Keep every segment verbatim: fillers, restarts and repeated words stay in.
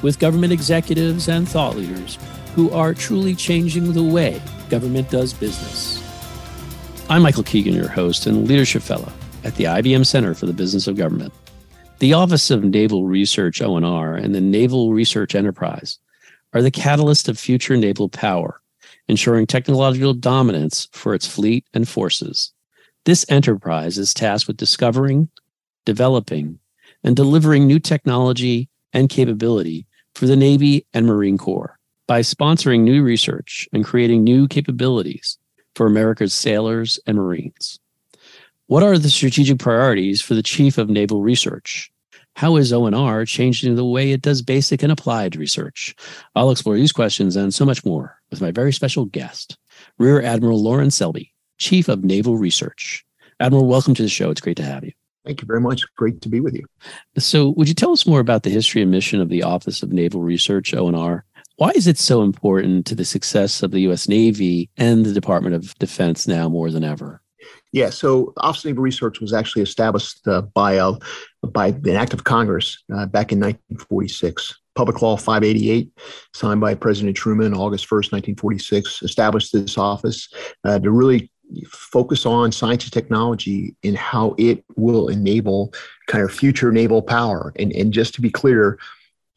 with government executives and thought leaders who are truly changing the way government does business. I'm Michael Keegan, your host and Leadership Fellow at the I B M Center for the Business of Government. The Office of Naval Research, O N R, and the Naval Research Enterprise are the catalyst of future naval power, ensuring technological dominance for its fleet and forces. This enterprise is tasked with discovering, developing, and delivering new technology and capability for the Navy and Marine Corps by sponsoring new research and creating new capabilities for America's sailors and Marines. What are the strategic priorities for the Chief of Naval Research? How is O N R changing the way it does basic and applied research? I'll explore these questions and so much more with my very special guest, Rear Admiral Lorin Selby, Chief of Naval Research. Admiral, welcome to the show. It's great to have you. Thank you very much. Great to be with you. So would you tell us more about the history and mission of the Office of Naval Research, O N R? Why is it so important to the success of the U S Navy and the Department of Defense now more than ever? Yeah, so Office of Naval Research was actually established uh, by, uh, by an act of Congress uh, back in nineteen forty-six. Public Law five eighty-eight, signed by President Truman August first, nineteen forty-six, established this office uh, to really focus on science and technology and how it will enable kind of future naval power. And, and just to be clear,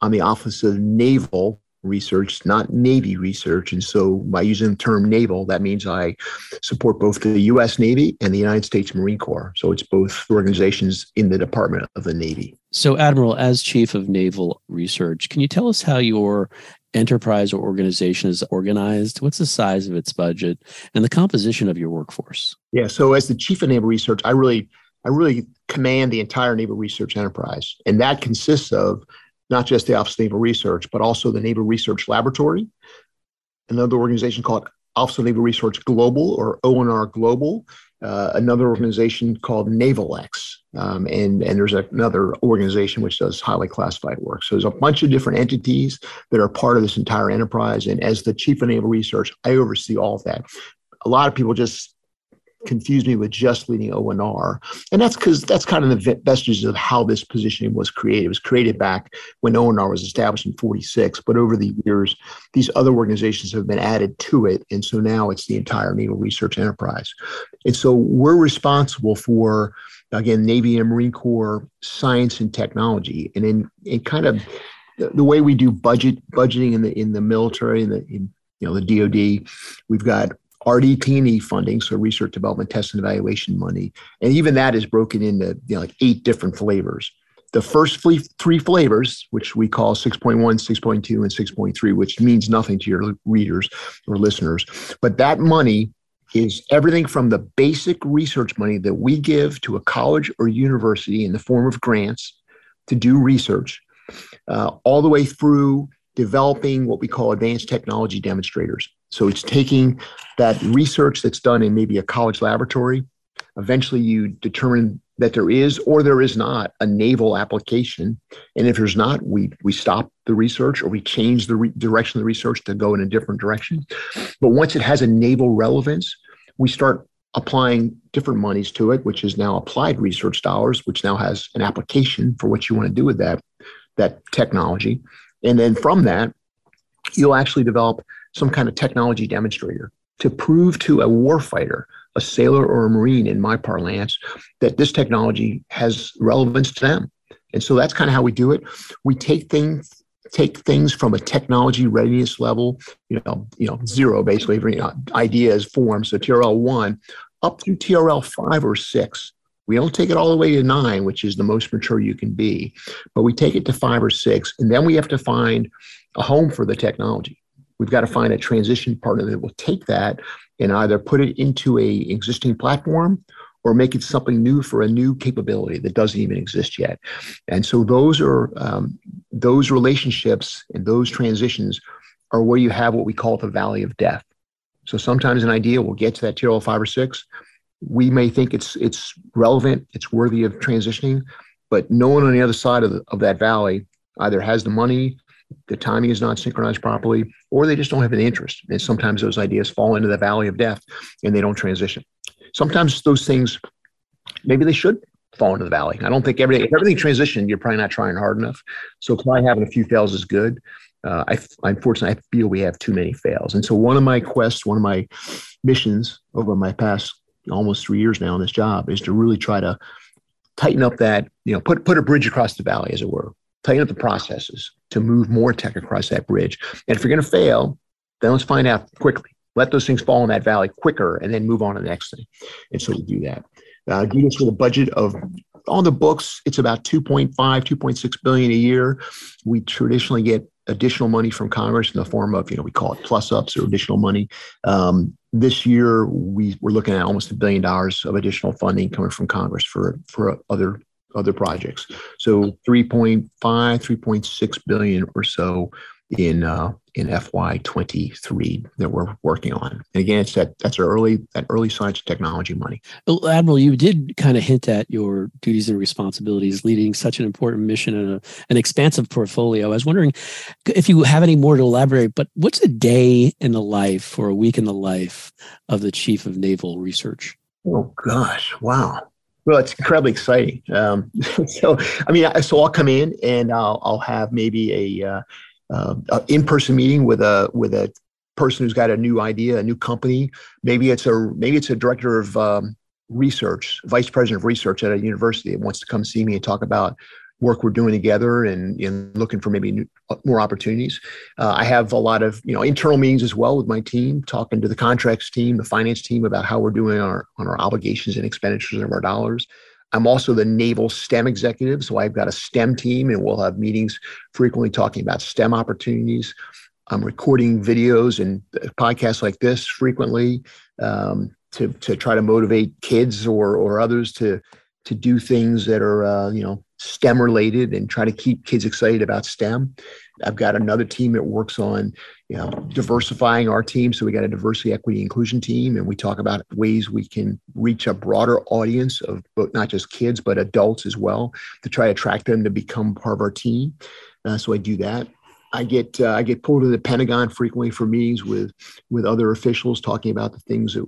I'm the Office of Naval Research, not Navy Research. And so by using the term naval, that means I support both the U S Navy and the United States Marine Corps. So it's both organizations in the Department of the Navy. So Admiral, as Chief of Naval Research, can you tell us how your enterprise or organization is organized? What's the size of its budget and the composition of your workforce? Yeah. So as the Chief of Naval Research, I really, I really command the entire Naval Research enterprise. And that consists of not just the Office of Naval Research, but also the Naval Research Laboratory, another organization called Office of Naval Research Global, or O N R Global, uh, another organization called NavalX, um, and, and there's another organization which does highly classified work. So there's a bunch of different entities that are part of this entire enterprise. And as the Chief of Naval Research, I oversee all of that. A lot of people just confused me with just leading O N R. And that's because that's kind of the vestiges of how this positioning was created. It was created back when O N R was established in forty-six, but over the years, these other organizations have been added to it. And so now it's the entire Naval Research Enterprise. And so we're responsible for, again, Navy and Marine Corps science and technology. And in, in kind of the, the way we do budget budgeting in the in the military, in the in, you know, the D O D, we've got R D T and E funding, so research, development, test, and evaluation money. And even that is broken into you know, like eight different flavors. The first three flavors, which we call six point one, six point two, and six point three, which means nothing to your readers or listeners. But that money is everything from the basic research money that we give to a college or university in the form of grants to do research, uh, all the way through developing what we call advanced technology demonstrators. So it's taking that research that's done in maybe a college laboratory. Eventually you determine that there is or there is not a naval application. And if there's not, we we stop the research or we change the re- direction of the research to go in a different direction. But once it has a naval relevance, we start applying different monies to it, which is now applied research dollars, which now has an application for what you want to do with that, that technology. And then from that, you'll actually develop some kind of technology demonstrator to prove to a warfighter, a sailor or a Marine in my parlance, that this technology has relevance to them. And so that's kind of how we do it. We take things take things from a technology readiness level, you know, you know, zero basically, you know, ideas, forms, so T R L one, up through T R L five or six. We don't take it all the way to nine, which is the most mature you can be, but we take it to five or six, and then we have to find a home for the technology. We've got to find a transition partner that will take that and either put it into an existing platform or make it something new for a new capability that doesn't even exist yet. And so those are um, those relationships and those transitions are where you have what we call the valley of death. So sometimes an idea will get to that tier level five or six. We may think it's it's relevant, it's worthy of transitioning, but no one on the other side of, the, of that valley either has the money, the timing is not synchronized properly, or they just don't have an interest. And sometimes those ideas fall into the valley of death and they don't transition. Sometimes those things, maybe they should fall into the valley. I don't think everything, if everything transitioned, you're probably not trying hard enough. So probably having a few fails is good. Uh, I, unfortunately, I feel we have too many fails. And so one of my quests, one of my missions over my past almost three years now in this job is to really try to tighten up that, you know, put, put a bridge across the valley, as it were, tighten up the processes to move more tech across that bridge. And if you're going to fail, then let's find out quickly. Let those things fall in that valley quicker and then move on to the next thing. And so we do that. Uh, do this with a budget of, on the books, it's about two point five, two point six billion a year. We traditionally get additional money from Congress in the form of, you know, we call it plus ups or additional money. Um, this year, we we're looking at almost a billion dollars of additional funding coming from Congress for, for other other projects. So three point five, three point six billion or so in uh, in F Y twenty-three that we're working on. And again, it's that that's our early that early science and technology money. Well, Admiral, you did kind of hint at your duties and responsibilities leading such an important mission and a, an expansive portfolio. I was wondering if you have any more to elaborate, but what's a day in the life or a week in the life of the Chief of Naval Research? Oh, gosh. Wow. Well, it's incredibly exciting. Um, so, I mean, so I'll come in and I'll, I'll have maybe a uh, uh, in-person meeting with a with a person who's got a new idea, a new company. Maybe it's a maybe it's a director of um, research, vice president of research at a university that wants to come see me and talk about work we're doing together and, and looking for maybe new, more opportunities. Uh, I have a lot of, you know, internal meetings as well with my team, talking to the contracts team, the finance team about how we're doing our, on our obligations and expenditures of our dollars. I'm also the naval STEM executive. So I've got a STEM team and we'll have meetings frequently talking about STEM opportunities. I'm recording videos and podcasts like this frequently um, to, to try to motivate kids or, or others to, to do things that are, uh, you know, STEM related and try to keep kids excited about STEM. I've got another team that works on, you know, diversifying our team. So we got a diversity, equity, inclusion team, and we talk about ways we can reach a broader audience of both, not just kids, but adults as well, to try to attract them to become part of our team. Uh, so I do that. I get uh, I get pulled to the Pentagon frequently for meetings with with other officials talking about the things that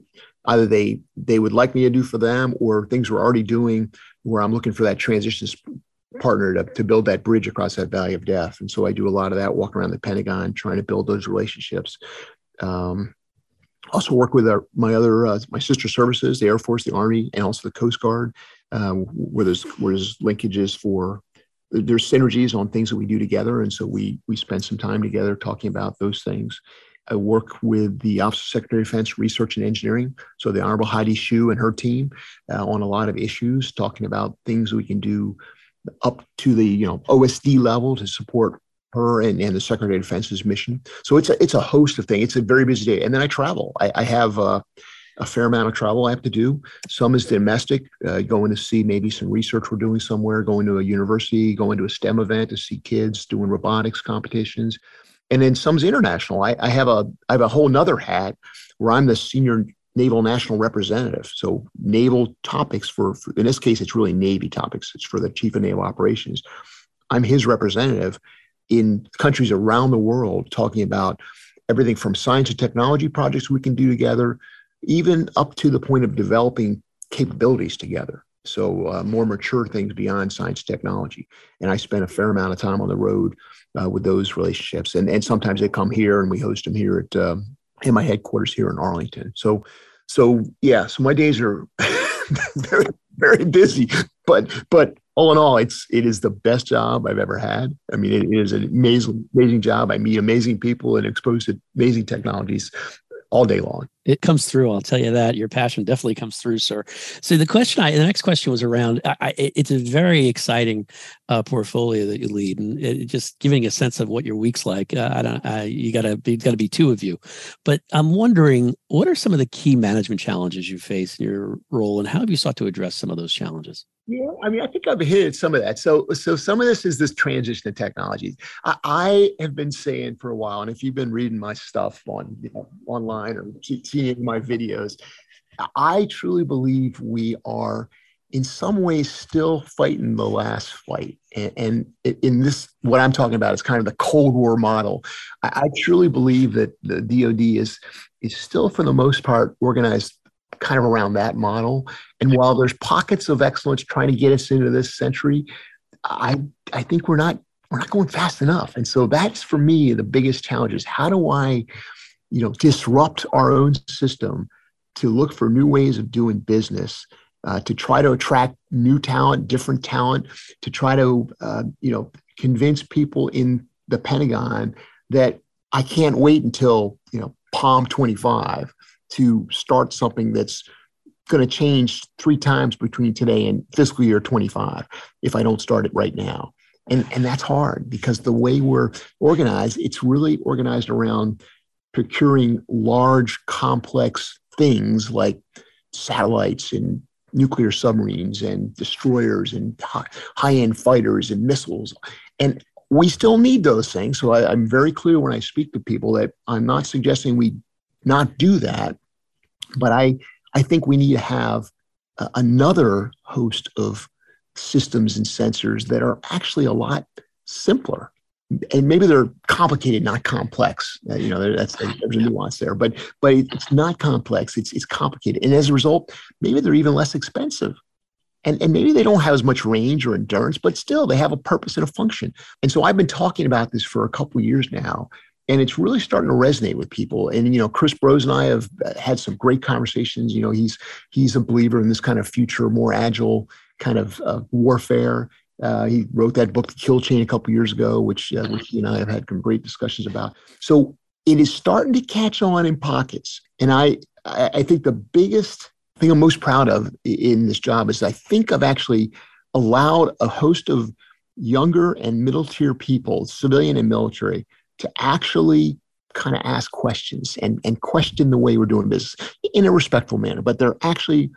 either they they would like me to do for them or things we're already doing where I'm looking for that transition partner to, to build that bridge across that valley of death. And so I do a lot of that, walk around the Pentagon, trying to build those relationships. Um, also work with our, my other, uh, my sister services, the Air Force, the Army, and also the Coast Guard, um, where there's, where there's linkages for, there's synergies on things that we do together. And so we, we spend some time together talking about those things. I work with the Office of Secretary of Defense, Research and Engineering. So the Honorable Heidi Hsu and her team uh, on a lot of issues, talking about things we can do up to the, you know, O S D level to support her and, and the Secretary of Defense's mission. So it's a, it's a host of things. It's a very busy day. And then I travel. I, I have uh, a fair amount of travel I have to do. Some is domestic, uh, going to see maybe some research we're doing somewhere, going to a university, going to a STEM event to see kids, doing robotics competitions. And then some's international. I, I have a I have a whole nother hat where I'm the senior naval national representative. So naval topics for, for in this case, it's really Navy topics. It's for the Chief of Naval Operations. I'm his representative in countries around the world, talking about everything from science and technology projects we can do together, even up to the point of developing capabilities together. So uh, more mature things beyond science and technology. And I spend a fair amount of time on the road uh, with those relationships. And, and sometimes they come here and we host them here at uh, in my headquarters here in Arlington. So, so yeah, so my days are very, very busy, but, but all in all, it's, it is the best job I've ever had. I mean, it is an amazing, amazing job. I meet amazing people and exposed to amazing technologies all day long. It comes through. I'll tell you that. Your passion definitely comes through, sir. So the question, I, the next question was around, I, it's a very exciting uh, portfolio that you lead, and it, just giving a sense of what your week's like. Uh, I don't, I, you gotta be, gotta be two of you, but I'm wondering, what are some of the key management challenges you face in your role, and how have you sought to address some of those challenges? Yeah, I mean, I think I've hit some of that. So, so some of this is this transition of technologies. I, I have been saying for a while, and if you've been reading my stuff on, you know, online or seeing my videos, I truly believe we are in some ways still fighting the last fight. And, and in this, what I'm talking about is kind of the Cold War model. I, I truly believe that the D O D is is still, for the most part, organized kind of around that model. And while there's pockets of excellence trying to get us into this century, I I think we're not we're not going fast enough. And so that's, for me, the biggest challenge is, how do I, you know, disrupt our own system to look for new ways of doing business, uh, to try to attract new talent, different talent, to try to, uh, you know, convince people in the Pentagon that I can't wait until, you know, Palm twenty-five to start something that's going to change three times between today and fiscal year twenty-five if I don't start it right now. And, and that's hard, because the way we're organized, it's really organized around procuring large, complex things like satellites and nuclear submarines and destroyers and high-end fighters and missiles. And we still need those things. So I, I'm very clear when I speak to people that I'm not suggesting we not do that, but I, I think we need to have uh, another host of systems and sensors that are actually a lot simpler. And maybe they're complicated, not complex. Uh, you know, that's, there's a nuance there, but but it's not complex. It's it's complicated, and as a result, maybe they're even less expensive, and and maybe they don't have as much range or endurance, but still they have a purpose and a function. And so I've been talking about this for a couple of years now, and it's really starting to resonate with people. And, you know, Chris Brose and I have had some great conversations. You know, he's he's a believer in this kind of future, more agile kind of uh, warfare. Uh, he wrote that book, The Kill Chain, a couple years ago, which, uh, which he and I have had some great discussions about. So it is starting to catch on in pockets. And I, I think the biggest thing I'm most proud of in this job is I think I've actually allowed a host of younger and middle tier people, civilian and military, to actually kind of ask questions and, and question the way we're doing business in a respectful manner. But they're actually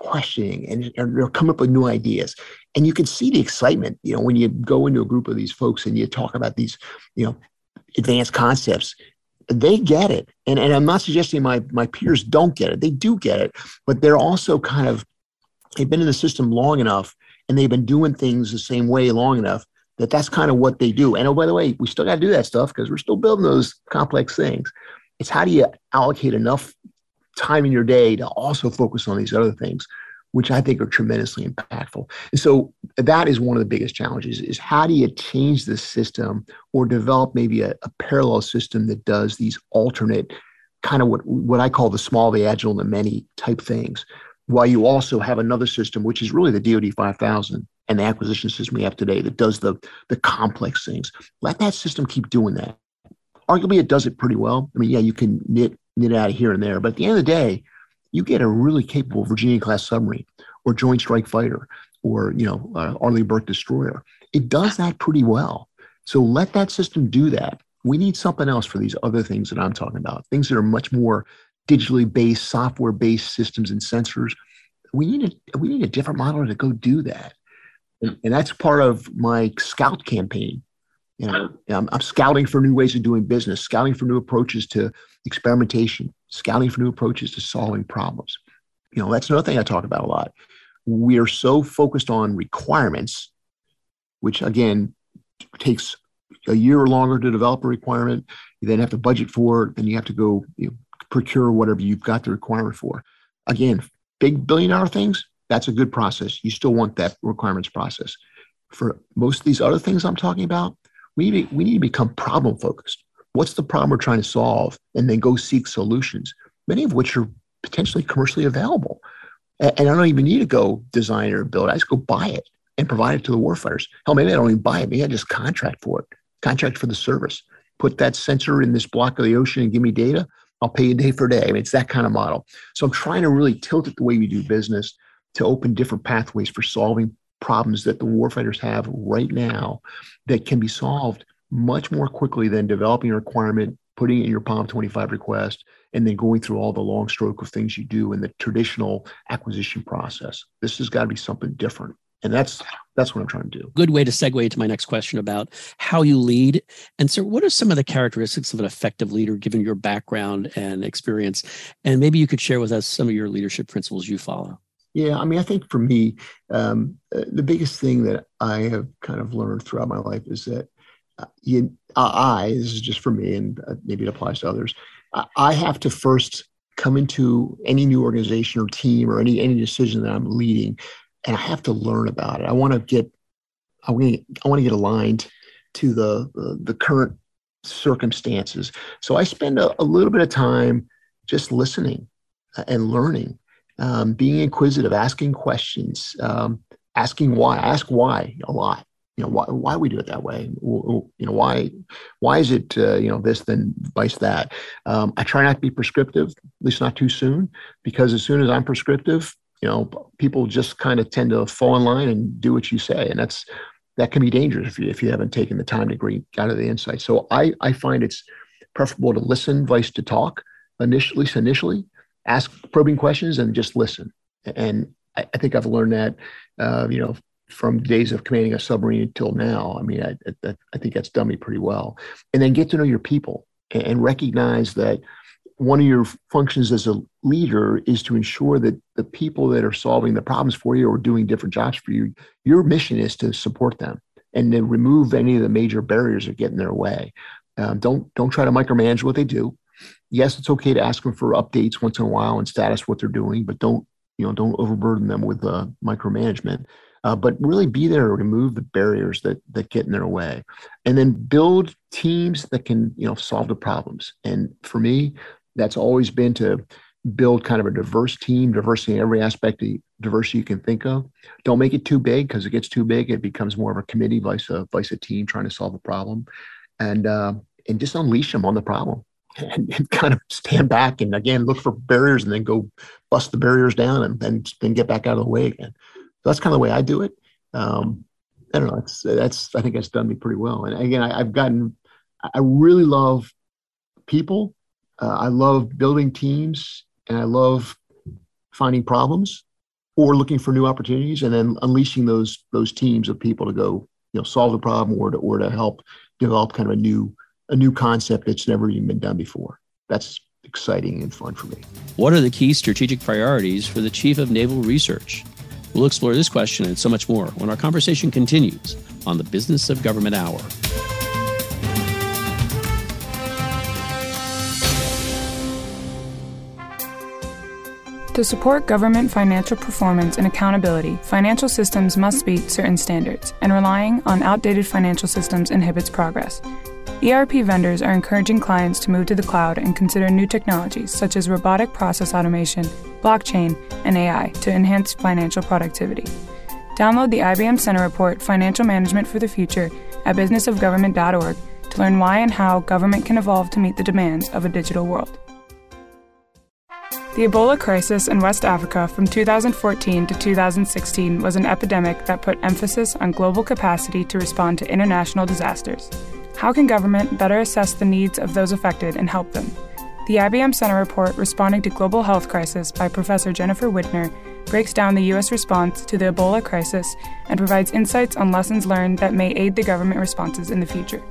questioning, and, and they'll come up with new ideas. And you can see the excitement, you know, when you go into a group of these folks and you talk about these, you know, advanced concepts, they get it. And, and I'm not suggesting my, my peers don't get it. They do get it, but they're also kind of, they've been in the system long enough and they've been doing things the same way long enough that that's kind of what they do. And oh, by the way, we still got to do that stuff because we're still building those complex things. It's how do you allocate enough time in your day to also focus on these other things, which I think are tremendously impactful. And so that is one of the biggest challenges, is how do you change the system or develop maybe a, a parallel system that does these alternate kind of what, what I call the small, the agile, the many type things, while you also have another system, which is really the D O D five thousand and the acquisition system we have today that does the, the complex things. Let that system keep doing that. Arguably, it does it pretty well. I mean, yeah, you can knit knit out of here and there. But at the end of the day, you get a really capable Virginia-class submarine or Joint Strike Fighter or, you know, uh, Arleigh Burke destroyer. It does that pretty well. So let that system do that. We need something else for these other things that I'm talking about, things that are much more digitally based, software-based systems and sensors. We need a, we need a different model to go do that. And, and that's part of my scout campaign. You know, I'm, I'm scouting for new ways of doing business, scouting for new approaches to experimentation, scouting for new approaches to solving problems. You know, that's another thing I talk about a lot. We are so focused on requirements, which again, takes a year or longer to develop a requirement. You then have to budget for it. Then you have to go, you know, procure whatever you've got the requirement for. Again, big billion dollar things, that's a good process. You still want that requirements process. For most of these other things I'm talking about, We need, to, we need to become problem focused. What's the problem we're trying to solve? And then go seek solutions, many of which are potentially commercially available. And, and I don't even need to go design or build. I just go buy it and provide it to the warfighters. Hell, maybe I don't even buy it. Maybe I just contract for it, contract for the service, put that sensor in this block of the ocean and give me data. I'll pay you day for day. I mean, it's that kind of model. So I'm trying to really tilt it the way we do business to open different pathways for solving problems that the warfighters have right now that can be solved much more quickly than developing a requirement, putting it in your P O M twenty-five request, and then going through all the long stroke of things you do in the traditional acquisition process. This has got to be something different. And that's that's what I'm trying to do. Good way to segue to my next question about how you lead. And so what are some of the characteristics of an effective leader, given your background and experience? And maybe you could share with us some of your leadership principles you follow. Yeah, I mean, I think for me, um, the biggest thing that I have kind of learned throughout my life is that you, I, this is just for me, and maybe it applies to others, I have to first come into any new organization or team or any any decision that I'm leading, and I have to learn about it. I want to get, I want to get aligned to the uh, the current circumstances. So I spend a, a little bit of time just listening and learning, um, being inquisitive, asking questions, um, asking why. Ask why a lot. You know, why why we do it that way. You know, why why is it uh, you know, this then vice that. Um, I try not to be prescriptive, at least not too soon, because as soon as I'm prescriptive, you know, people just kind of tend to fall in line and do what you say. And that's, that can be dangerous if you, if you haven't taken the time to get out of the insight. So I, I find it's preferable to listen, vice to talk, initially, at least initially, ask probing questions and just listen. And I, I think I've learned that, uh, you know, from the days of commanding a submarine until now. I mean, I, I, I think that's done me pretty well. And then get to know your people and, and recognize that one of your functions as a leader is to ensure that the people that are solving the problems for you or doing different jobs for you, your mission is to support them and then remove any of the major barriers that get in their way. Um, don't, don't try to micromanage what they do. Yes, it's okay to ask them for updates once in a while and status what they're doing, but don't, you know, don't overburden them with uh, micromanagement. Uh, but really be there to remove the barriers that that get in their way, and then build teams that can, you know, solve the problems. And for me, that's always been to build kind of a diverse team, diversity in every aspect of diversity you can think of. Don't make it too big, because it gets too big, it becomes more of a committee vice a vice a team trying to solve a problem, and uh, and just unleash them on the problem. And, and kind of stand back and again look for barriers, and then go bust the barriers down, and then then get back out of the way again. That's kind of the way I do it. Um, I don't know. That's, that's, I think that's done me pretty well. And again, I, I've gotten, I really love people. Uh, I love building teams, and I love finding problems or looking for new opportunities, and then unleashing those, those teams of people to go, you know, solve the problem or to, or to help develop kind of a new, a new concept that's never even been done before. That's exciting and fun for me. What are the key strategic priorities for the Chief of Naval Research? We'll explore this question and so much more when our conversation continues on the Business of Government Hour. To support government financial performance and accountability, financial systems must meet certain standards, and relying on outdated financial systems inhibits progress. E R P vendors are encouraging clients to move to the cloud and consider new technologies such as robotic process automation, blockchain, and A I to enhance financial productivity. Download the I B M Center Report, Financial Management for the Future, at business of government dot org to learn why and how government can evolve to meet the demands of a digital world. The Ebola crisis in West Africa from two thousand fourteen to two thousand sixteen was an epidemic that put emphasis on global capacity to respond to international disasters. How can government better assess the needs of those affected and help them? The I B M Center Report, Responding to Global Health Crisis, by Professor Jennifer Whitner, breaks down the U S response to the Ebola crisis and provides insights on lessons learned that may aid the government responses in the future.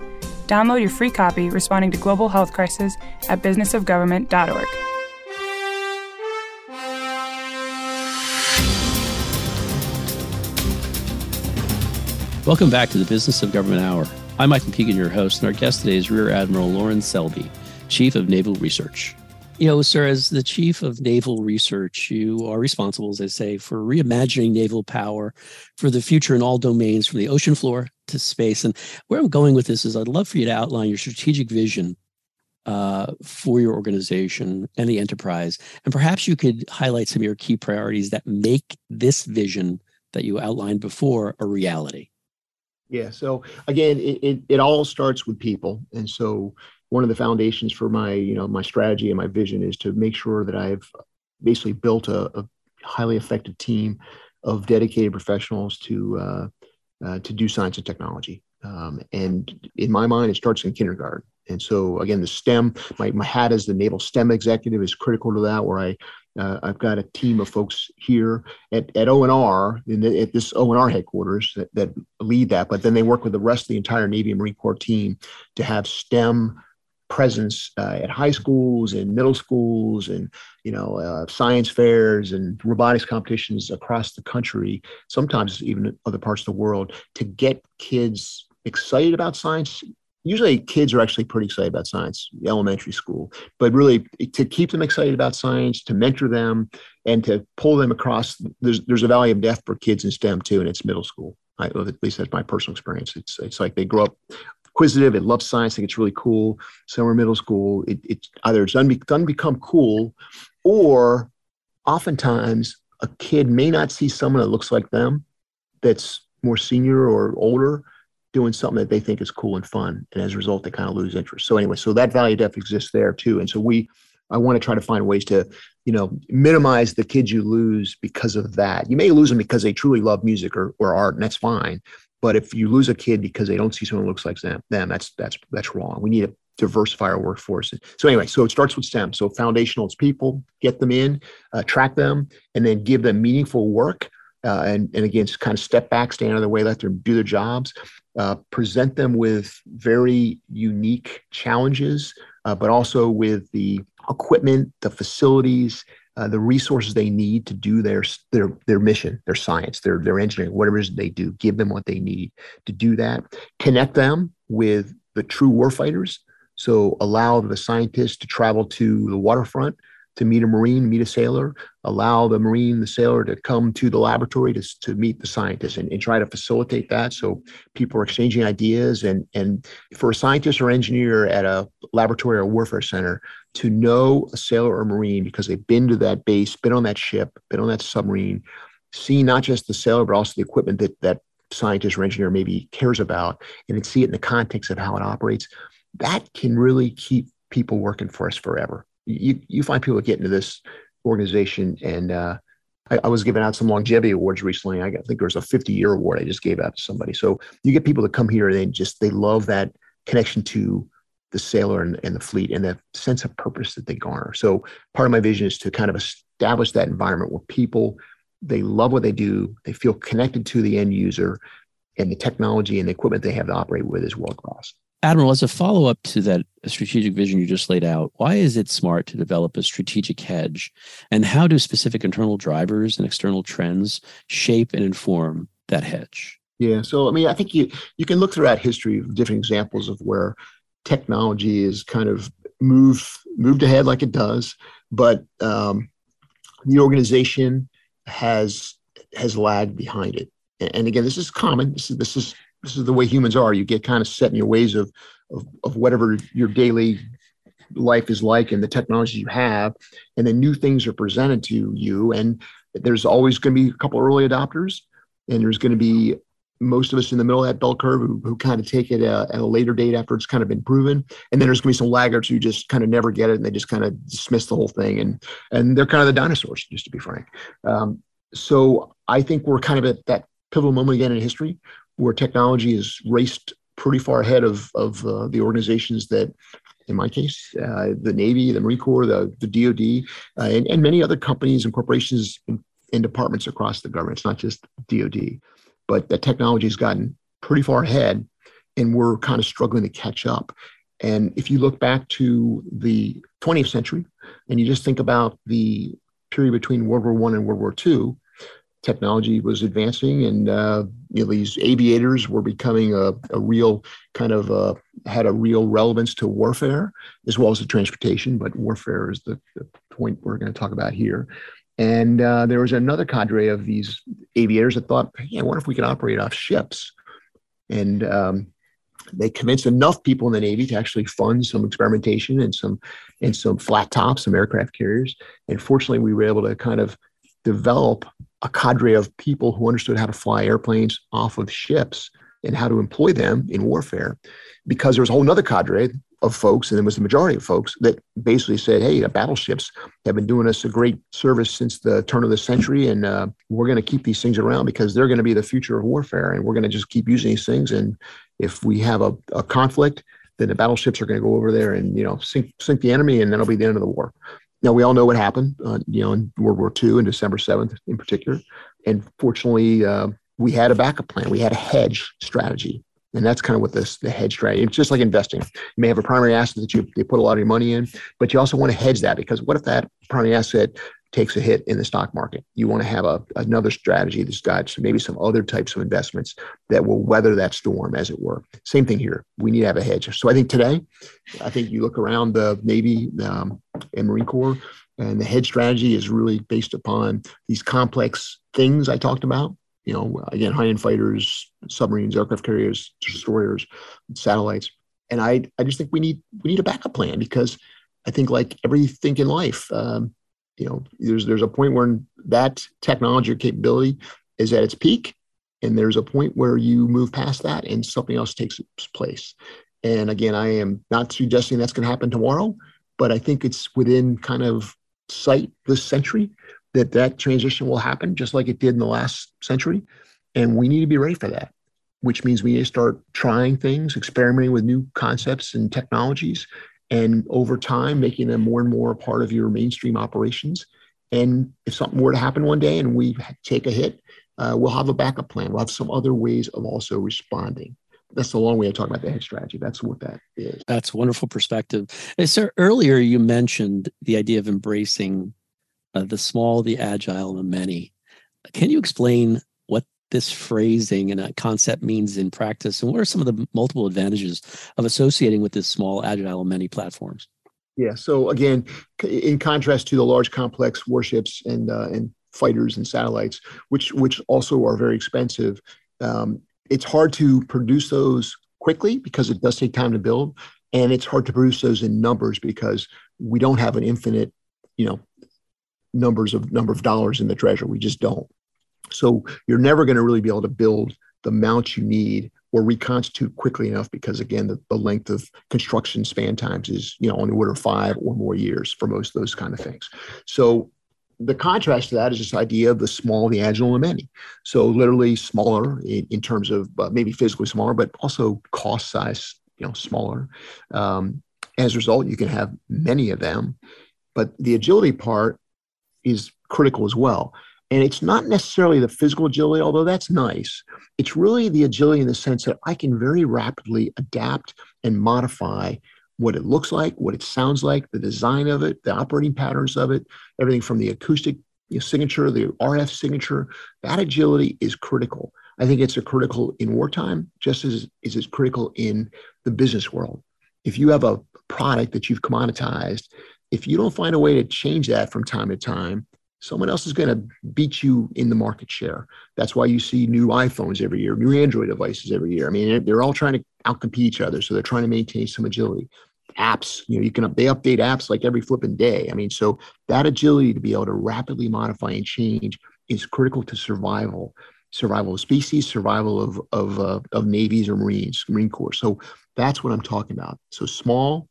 Download your free copy, Responding to Global Health Crisis, at business of government dot org. Welcome back to the Business of Government Hour. I'm Michael Keegan, your host, and our guest today is Rear Admiral Lorin Selby, Chief of Naval Research. You know, sir, as the Chief of Naval Research, you are responsible, as I say, for reimagining naval power for the future in all domains, from the ocean floor to space. And where I'm going with this is I'd love for you to outline your strategic vision uh, for your organization and the enterprise. And perhaps you could highlight some of your key priorities that make this vision that you outlined before a reality. Yeah. So again, it, it, it all starts with people. And so one of the foundations for my, you know, my strategy and my vision is to make sure that I've basically built a, a highly effective team of dedicated professionals to uh, uh, to do science and technology. Um, and in my mind, it starts in kindergarten. And so, again, the STEM, my, my hat as the Naval STEM executive is critical to that, where I, uh, I've got a team of folks here at, at O N R, in the, at this O N R headquarters that, that lead that, but then they work with the rest of the entire Navy and Marine Corps team to have STEM presence uh, at high schools and middle schools and, you know, uh, science fairs and robotics competitions across the country, sometimes even other parts of the world, to get kids excited about science. Usually kids are actually pretty excited about science, elementary school, but really to keep them excited about science, to mentor them and to pull them across. There's, there's a valley of death for kids in STEM too, and it's middle school. I, at least that's my personal experience. It's, it's like they grow up inquisitive, they love science, they think it's really cool. Somewhere in middle school, it, it either it's unbe- doesn't become cool, or oftentimes a kid may not see someone that looks like them that's more senior or older doing something that they think is cool and fun. And as a result, they kind of lose interest. So anyway, so that value depth exists there too. And so we, I want to try to find ways to, you know, minimize the kids you lose because of that. You may lose them because they truly love music or, or art, and that's fine. But if you lose a kid because they don't see someone who looks like them, them that's, that's, that's wrong. We need to diversify our workforce. So anyway, so it starts with STEM. So foundational is people, get them in, uh, track them, and then give them meaningful work. Uh, and, and again, just kind of step back, stand out of their way, let them do their jobs, uh, present them with very unique challenges, uh, but also with the equipment, the facilities, uh, the resources they need to do their, their, their mission, their science, their, their engineering, whatever it is they do, give them what they need to do that. Connect them with the true warfighters. So allow the scientists to travel to the waterfront to meet a Marine, meet a sailor, allow the Marine, the sailor to come to the laboratory to, to meet the scientists and, and try to facilitate that. So people are exchanging ideas, and, and for a scientist or engineer at a laboratory or warfare center to know a sailor or Marine because they've been to that base, been on that ship, been on that submarine, seen not just the sailor, but also the equipment that that scientist or engineer maybe cares about, and then see it in the context of how it operates. That can really keep people working for us forever. You you find people that get into this organization, and uh, I, I was giving out some longevity awards recently. I think there was a fifty-year award I just gave out to somebody. So you get people that come here, and they just they love that connection to the sailor and, and the fleet, and that sense of purpose that they garner. So part of my vision is to kind of establish that environment where people, they love what they do, they feel connected to the end user, and the technology and the equipment they have to operate with is world class. Admiral, as a follow-up to that strategic vision you just laid out, why is it smart to develop a strategic hedge? And how do specific internal drivers and external trends shape and inform that hedge? Yeah, so I mean, I think you you can look throughout history of different examples of where technology is kind of moved, moved ahead like it does, but um, the organization has has lagged behind it. And again, this is common. This is this is This is the way humans are. You get kind of set in your ways of, of, of whatever your daily life is like and the technology you have. And then new things are presented to you. And there's always going to be a couple of early adopters. And there's going to be most of us in the middle of that bell curve who, who kind of take it uh, at a later date after it's kind of been proven. And then there's going to be some laggards who just kind of never get it. And they just kind of dismiss the whole thing. And, and they're kind of the dinosaurs, just to be frank. Um, so I think we're kind of at that pivotal moment again in history where technology is raced pretty far ahead of, of uh, the organizations that, in my case, uh, the Navy, the Marine Corps, the, the D O D, uh, and, and many other companies and corporations and, and departments across the government. It's not just D O D, but the technology has gotten pretty far ahead, and we're kind of struggling to catch up. And if you look back to the twentieth century, and you just think about the period between World War One and World War Two, technology was advancing, and uh, you know, these aviators were becoming a, a real kind of uh, had a real relevance to warfare as well as to transportation. But warfare is the, the point we're going to talk about here. And uh, there was another cadre of these aviators that thought, "Hey, I wonder if we can operate off ships." And um, they convinced enough people in the Navy to actually fund some experimentation and some and some flat tops, some aircraft carriers. And fortunately, we were able to kind of develop a cadre of people who understood how to fly airplanes off of ships and how to employ them in warfare, because there was a whole nother cadre of folks, and it was the majority of folks, that basically said, hey, the battleships have been doing us a great service since the turn of the century, and uh, we're going to keep these things around because they're going to be the future of warfare, and we're going to just keep using these things. And if we have a, a conflict, then the battleships are going to go over there and, you know, sink, sink the enemy, and that'll be the end of the war. Now, we all know what happened, uh, you know, in World War Two and December seventh in particular. And fortunately, uh, we had a backup plan. We had a hedge strategy. And that's kind of what this, the hedge strategy, it's just like investing. You may have a primary asset that you, you put a lot of your money in, but you also want to hedge that, because what if that primary asset takes a hit in the stock market? You want to have a, another strategy that's got maybe some other types of investments that will weather that storm, as it were. Same thing here. We need to have a hedge. So I think today, I think you look around the Navy um, and Marine Corps, and the hedge strategy is really based upon these complex things I talked about. You know, again, high-end fighters, submarines, aircraft carriers, destroyers, satellites. And I, I just think we need we need a backup plan, because I think, like everything in life, um, you know, there's there's a point where that technology or capability is at its peak, and there's a point where you move past that and something else takes its place. And again, I am not suggesting that's going to happen tomorrow, but I think it's within kind of sight this century that that transition will happen, just like it did in the last century. And we need to be ready for that, which means we need to start trying things, experimenting with new concepts and technologies, and over time, making them more and more a part of your mainstream operations. And if something were to happen one day and we take a hit, uh, we'll have a backup plan. We'll have some other ways of also responding. That's the long way of talking about the hedge strategy. That's what that is. That's a wonderful perspective. And so earlier you mentioned the idea of embracing Uh, the small, the agile, the many. Can you explain what this phrasing and uh, concept means in practice? And what are some of the multiple advantages of associating with this small, agile, many platforms? Yeah. So again, c- in contrast to the large, complex warships and uh, and fighters and satellites, which which also are very expensive, um, it's hard to produce those quickly because it does take time to build. And it's hard to produce those in numbers because we don't have an infinite, you know, numbers of number of dollars in the treasure. We just don't. So you're never going to really be able to build the amount you need or reconstitute quickly enough, because again, the, the length of construction span times is, you know, on the order of five or more years for most of those kind of things. So the contrast to that is this idea of the small, the agile, and the many. So literally smaller in, in terms of uh, maybe physically smaller, but also cost size, you know, smaller. Um, as a result, you can have many of them, but the agility part is critical as well. And it's not necessarily the physical agility, although that's nice. It's really the agility in the sense that I can very rapidly adapt and modify what it looks like, what it sounds like, the design of it, the operating patterns of it, everything from the acoustic signature, the R F signature. That agility is critical. I think it's a critical in wartime, just as it is critical in the business world. If you have a product that you've commoditized, if you don't find a way to change that from time to time, someone else is going to beat you in the market share. That's why you see new iPhones every year, new Android devices every year. I mean, they're all trying to outcompete each other, so they're trying to maintain some agility. Apps, you know, you can they update apps like every flipping day. I mean, so that agility to be able to rapidly modify and change is critical to survival, survival of species, survival of of uh, of navies or marines, Marine Corps. So that's what I'm talking about. So small,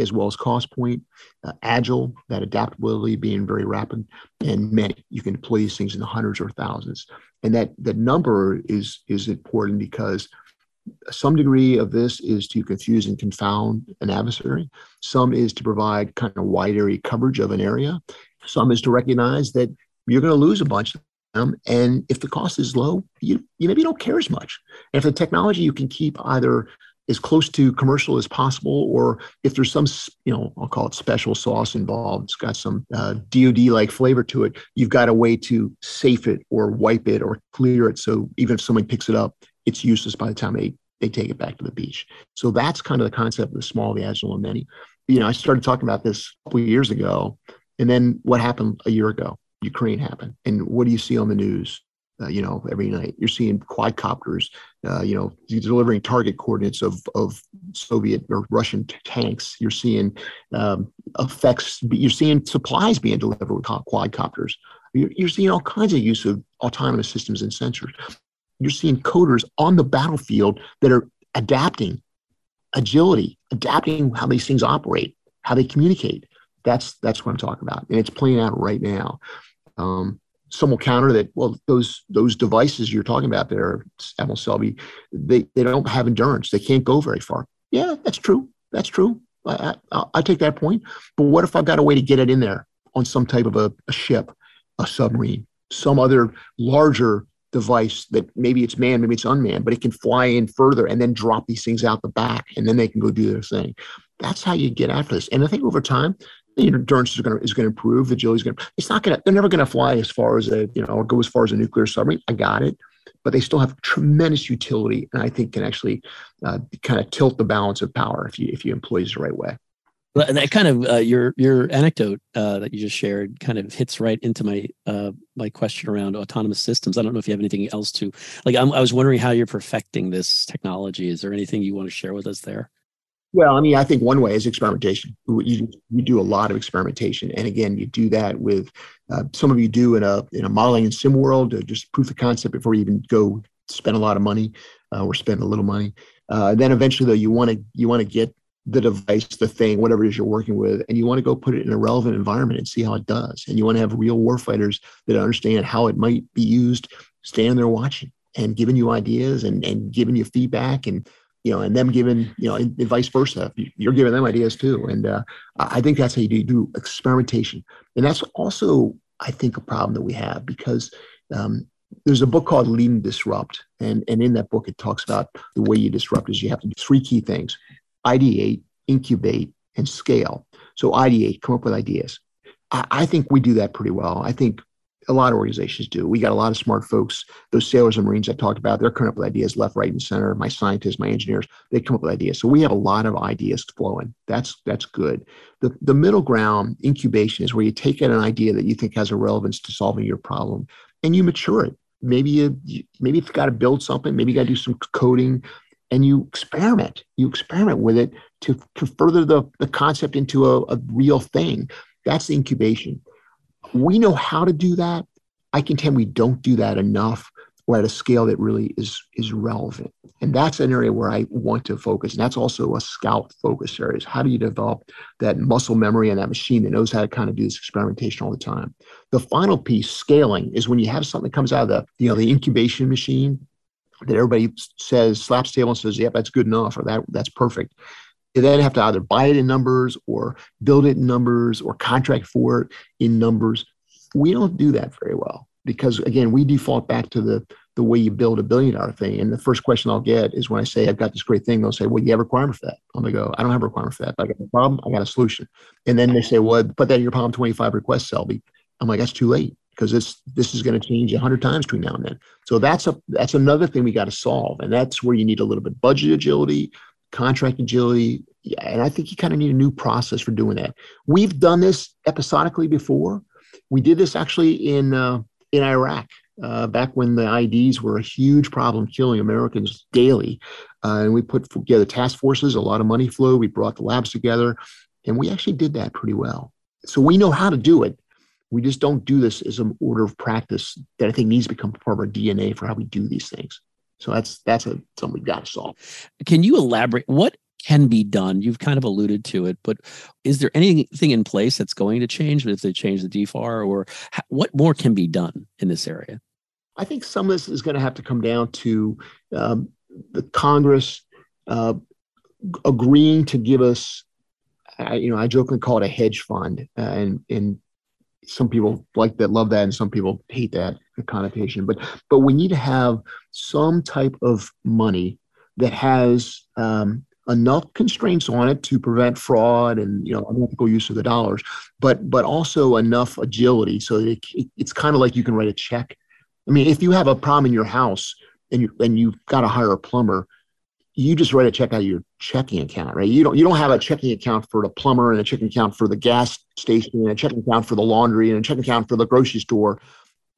as well as cost point, uh, agile, that adaptability being very rapid, and many. You can deploy these things in the hundreds or thousands. And that the number is, is important, because some degree of this is to confuse and confound an adversary. Some is to provide kind of wide area coverage of an area. Some is to recognize that you're going to lose a bunch of them. And if the cost is low, you, you maybe don't care as much. And if the technology you can keep either as close to commercial as possible, or if there's some, you know, I'll call it special sauce involved, it's got some uh, D O D-like flavor to it, you've got a way to safe it or wipe it or clear it. So even if someone picks it up, it's useless by the time they, they take it back to the beach. So that's kind of the concept of the small, the agile, and many. You know, I started talking about this a couple of years ago, and then what happened a year ago? Ukraine happened. And what do you see on the news? Uh, you know, every night you're seeing quadcopters, uh, you know, delivering target coordinates of of Soviet or Russian t- tanks. You're seeing um, effects. You're seeing supplies being delivered with quadcopters. You're, you're seeing all kinds of use of autonomous systems and sensors. You're seeing coders on the battlefield that are adapting, agility, adapting how these things operate, how they communicate. That's that's what I'm talking about, and it's playing out right now. Um, some will counter that. Well, those those devices you're talking about there, Admiral Selby, they they don't have endurance. They can't go very far. Yeah, that's true. That's true. I, I, I take that point. But what if I've got a way to get it in there on some type of a, a ship, a submarine, some other larger device that maybe it's manned, maybe it's unmanned, but it can fly in further and then drop these things out the back, and then they can go do their thing. That's how you get after this. And I think over time, the endurance is going to is going to improve. The agility is going to. It's not going to. They're never going to fly as far as a you know or go as far as a nuclear submarine. I got it, but they still have tremendous utility, and I think can actually uh, kind of tilt the balance of power if you if you employ it the right way. Well, and that kind of uh, your your anecdote uh, that you just shared kind of hits right into my uh, my question around autonomous systems. I don't know if you have anything else to like. I'm, I was wondering how you're perfecting this technology. Is there anything you want to share with us there? Well, I mean, I think one way is experimentation. You, you do a lot of experimentation. And again, you do that with, uh, some of you do in a in a modeling and sim world, or just proof of concept before you even go spend a lot of money uh, or spend a little money. Uh, then eventually, though, you want to you want to get the device, the thing, whatever it is you're working with, and you want to go put it in a relevant environment and see how it does. And you want to have real warfighters that understand how it might be used, stand there watching and giving you ideas and, and giving you feedback and you know, and them giving, you know, and, and vice versa. You're giving them ideas too. And uh, I think that's how you do, you do experimentation. And that's also, I think, a problem that we have because um, there's a book called Lean Disrupt. And, and in that book, it talks about the way you disrupt is you have to do three key things: ideate, incubate, and scale. So ideate, come up with ideas. I, I think we do that pretty well. I think a lot of organizations do. We got a lot of smart folks. Those sailors and Marines I talked about, they're coming up with ideas left, right, and center. My scientists, my engineers, they come up with ideas. So we have a lot of ideas flowing. That's that's good. The, the middle ground, incubation, is where you take an idea that you think has a relevance to solving your problem and you mature it. Maybe you, you maybe it's got to build something. Maybe you got to do some coding and you experiment. You experiment with it to, to further the, the concept into a, a real thing. That's the incubation. We know how to do that. I contend we don't do that enough or at a scale that really is is relevant. And that's an area where I want to focus. And that's also a scout focus area is how do you develop that muscle memory and that machine that knows how to kind of do this experimentation all the time. The final piece, scaling, is when you have something that comes out of the, you know, the incubation machine that everybody says, slaps the table and says, yep, that's good enough or that that's perfect. You then have to either buy it in numbers or build it in numbers or contract for it in numbers. We don't do that very well because, again, we default back to the, the way you build a billion-dollar thing. And the first question I'll get is when I say, I've got this great thing, they'll say, well, you have a requirement for that. I'm going to go, I don't have a requirement for that. But I got a problem. I got a solution. And then they say, well, put that in your problem twenty-five request, Selby. I'm like, that's too late because this this is going to change a hundred times between now and then. So that's a that's another thing we got to solve. And that's where you need a little bit of budget agility, contract agility, yeah, and I think you kind of need a new process for doing that. We've done this episodically before. We did this actually in uh, in Iraq uh, back when the I E Ds were a huge problem, killing Americans daily. Uh, and we put together task forces, a lot of money flow. We brought the labs together, and we actually did that pretty well. So we know how to do it. We just don't do this as an order of practice that I think needs to become part of our D N A for how we do these things. So that's that's a, something we've got to solve. Can you elaborate? What can be done? You've kind of alluded to it, but is there anything in place that's going to change if they change the D F A R, or ha- what more can be done in this area? I think some of this is going to have to come down to um, the Congress uh, agreeing to give us, I, you know, I jokingly call it a hedge fund, uh, and and some people like that, love that, and some people hate that connotation. But but we need to have some type of money that has um, enough constraints on it to prevent fraud and, you know, unethical use of the dollars, but but also enough agility so that it, it, it's kind of like you can write a check. I mean, if you have a problem in your house and you and you've got to hire a plumber, you just write a check out of your checking account, right? You don't you don't have a checking account for the plumber and a checking account for the gas station and a checking account for the laundry and a checking account for the grocery store.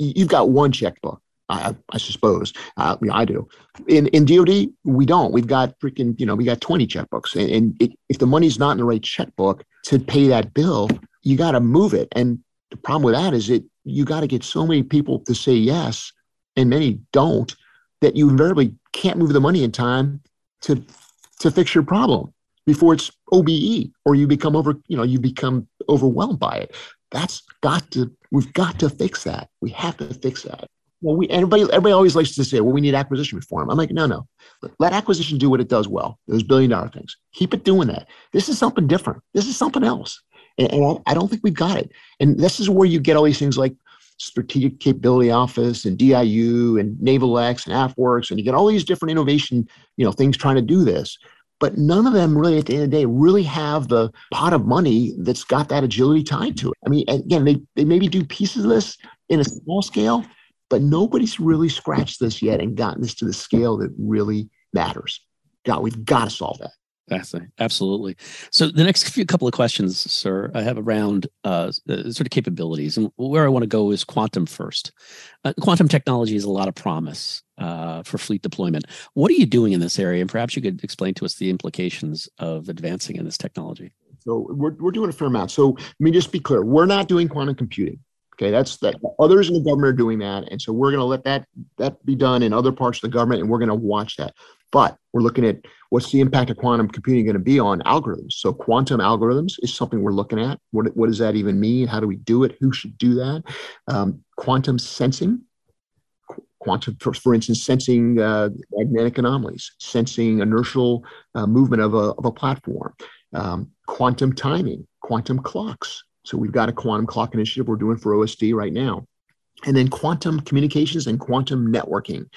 You've got one checkbook, I, I suppose. Uh, you know, I do. In in D O D, we don't. We've got freaking, you know, we got twenty checkbooks. And, and it, if the money's not in the right checkbook to pay that bill, you got to move it. And the problem with that is it you got to get so many people to say yes, and many don't, that you invariably can't move the money in time to to fix your problem. before it's O B E, or you become over, you know, you become overwhelmed by it. That's got to, we've got to fix that. We have to fix that. Well, we, everybody, everybody always likes to say, well, we need acquisition reform. I'm like, no, no, let acquisition do what it does well, those billion dollar things. Keep it doing that. This is something different. This is something else. And, and I don't think we've got it. And this is where you get all these things like Strategic Capability Office and D I U and NavalX and AFWERX, and you get all these different innovation, you know, things trying to do this. But none of them really, at the end of the day, really have the pot of money that's got that agility tied to it. I mean, again, they, they maybe do pieces of this in a small scale, but nobody's really scratched this yet and gotten this to the scale that really matters. God, we've got to solve that. Fascinating. Absolutely. So the next few couple of questions, sir, I have around uh, sort of capabilities. And where I want to go is quantum first. Uh, quantum technology is a lot of promise uh, for fleet deployment. What are you doing in this area? And perhaps you could explain to us the implications of advancing in this technology. So we're, we're doing a fair amount. So let me just be clear. We're not doing quantum computing. Okay, that's that. Others in the government are doing that. And so we're going to let that that be done in other parts of the government, and we're going to watch that. But we're looking at what's the impact of quantum computing going to be on algorithms. So quantum algorithms is something we're looking at. What, what does that even mean? How do we do it? Who should do that? Um, quantum sensing, quantum, for, for instance, sensing uh, magnetic anomalies, sensing inertial uh, movement of a, of a platform, um, quantum timing, quantum clocks. So we've got a quantum clock initiative we're doing for O S D right now. And then quantum communications and quantum networking.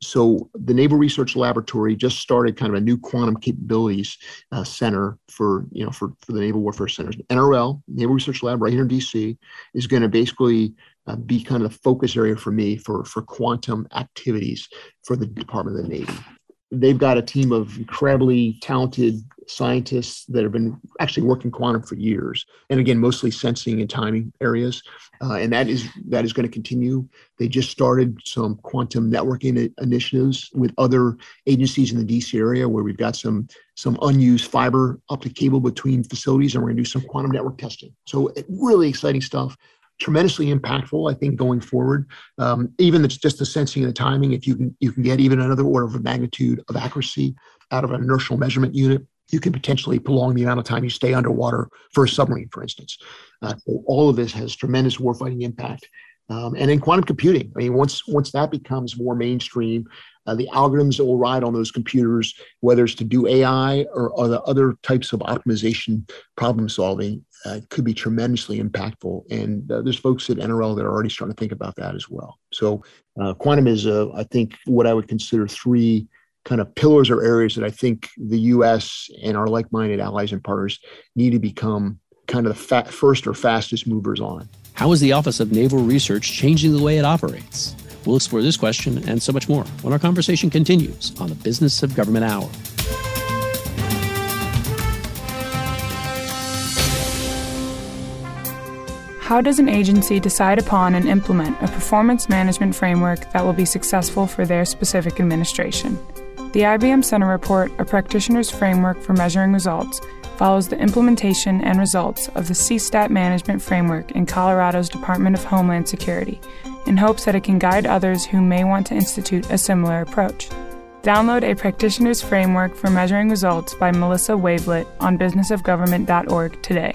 So the Naval Research Laboratory just started kind of a new quantum capabilities uh, center for, you know, for, for the Naval Warfare Centers. N R L, Naval Research Lab right here in D C, is going to basically uh, be kind of the focus area for me for, for quantum activities for the Department of the Navy. They've got a team of incredibly talented scientists that have been actually working quantum for years. And again, mostly sensing and timing areas. Uh, and that is that is going to continue. They just started some quantum networking initiatives with other agencies in the D C area, where we've got some, some unused fiber optic cable between facilities, and we're going to do some quantum network testing. So really exciting stuff. Tremendously impactful, I think, going forward. Um, even it's just the sensing and the timing. If you can, you can get even another order of magnitude of accuracy out of an inertial measurement unit, you can potentially prolong the amount of time you stay underwater for a submarine, for instance. Uh, so all of this has tremendous warfighting impact. Um, and then quantum computing. I mean, once once that becomes more mainstream, uh, the algorithms that will ride on those computers, whether it's to do A I or, or the other types of optimization problem solving, uh, could be tremendously impactful. And uh, there's folks at N R L that are already starting to think about that as well. So uh, quantum is, uh, I think, what I would consider three kind of pillars or areas that I think the U S and our like-minded allies and partners need to become kind of the fa- first or fastest movers on. How is the Office of Naval Research changing the way it operates? We'll explore this question and so much more when our conversation continues on the Business of Government Hour. How does an agency decide upon and implement a performance management framework that will be successful for their specific administration? The I B M Center Report, a practitioner's framework for measuring results, follows the implementation and results of the C STAT management framework in Colorado's Department of Homeland Security in hopes that it can guide others who may want to institute a similar approach. Download A Practitioner's Framework for Measuring Results by Melissa Wavelet on business of government dot org today.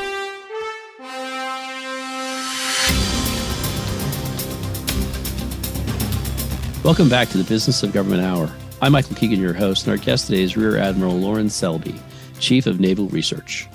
Welcome back to the Business of Government Hour. I'm Michael Keegan, your host, and our guest today is Rear Admiral Lorin Selby, Chief of Naval Research.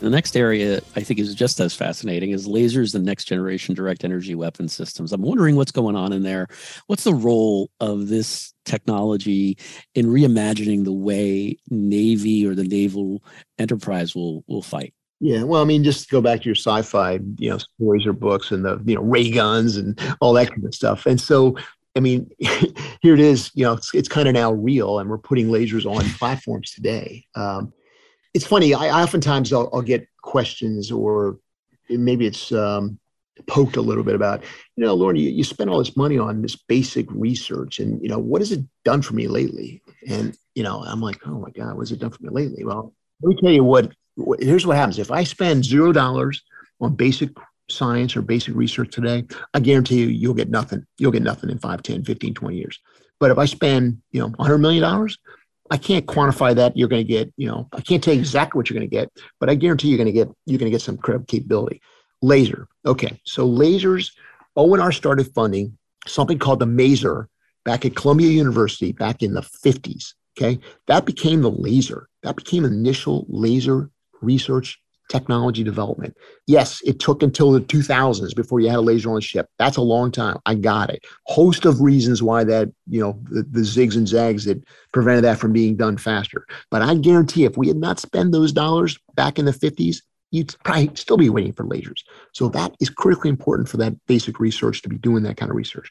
The next area I think is just as fascinating is lasers and next-generation direct energy weapon systems. I'm wondering what's going on in there. What's the role of this technology in reimagining the way Navy or the naval enterprise will will fight? Yeah, well, I mean, just go back to your sci-fi, you know, stories or books and the, you know, ray guns and all that kind of stuff. And so, I mean, here it is, you know, it's, it's kind of now real, and we're putting lasers on platforms today. Um, it's funny. I, I oftentimes I'll, I'll get questions, or maybe it's um, poked a little bit about, you know, Lorin, you, you spent all this money on this basic research, and, you know, what has it done for me lately? And, you know, I'm like, oh my God, what's it done for me lately? Well, let me tell you what, what here's what happens. If I spend zero dollars on basic science or basic research today, I guarantee you, you'll get nothing. You'll get nothing in five, ten, fifteen, twenty years. But if I spend, you know, one hundred million dollars, I can't quantify that. You're going to get, you know, I can't tell you exactly what you're going to get, but I guarantee you're going to get, you're going to get some credible capability. Laser. Okay. So lasers, O and R started funding something called the Maser back at Columbia University back in the fifties. Okay. That became the laser. That became initial laser research technology development. Yes, it took until the two thousands before you had a laser on a ship. That's a long time. I got it. Host of reasons why that, you know, the, the zigs and zags that prevented that from being done faster. But I guarantee if we had not spent those dollars back in the fifties, you'd probably still be waiting for lasers. So that is critically important for that basic research to be doing that kind of research.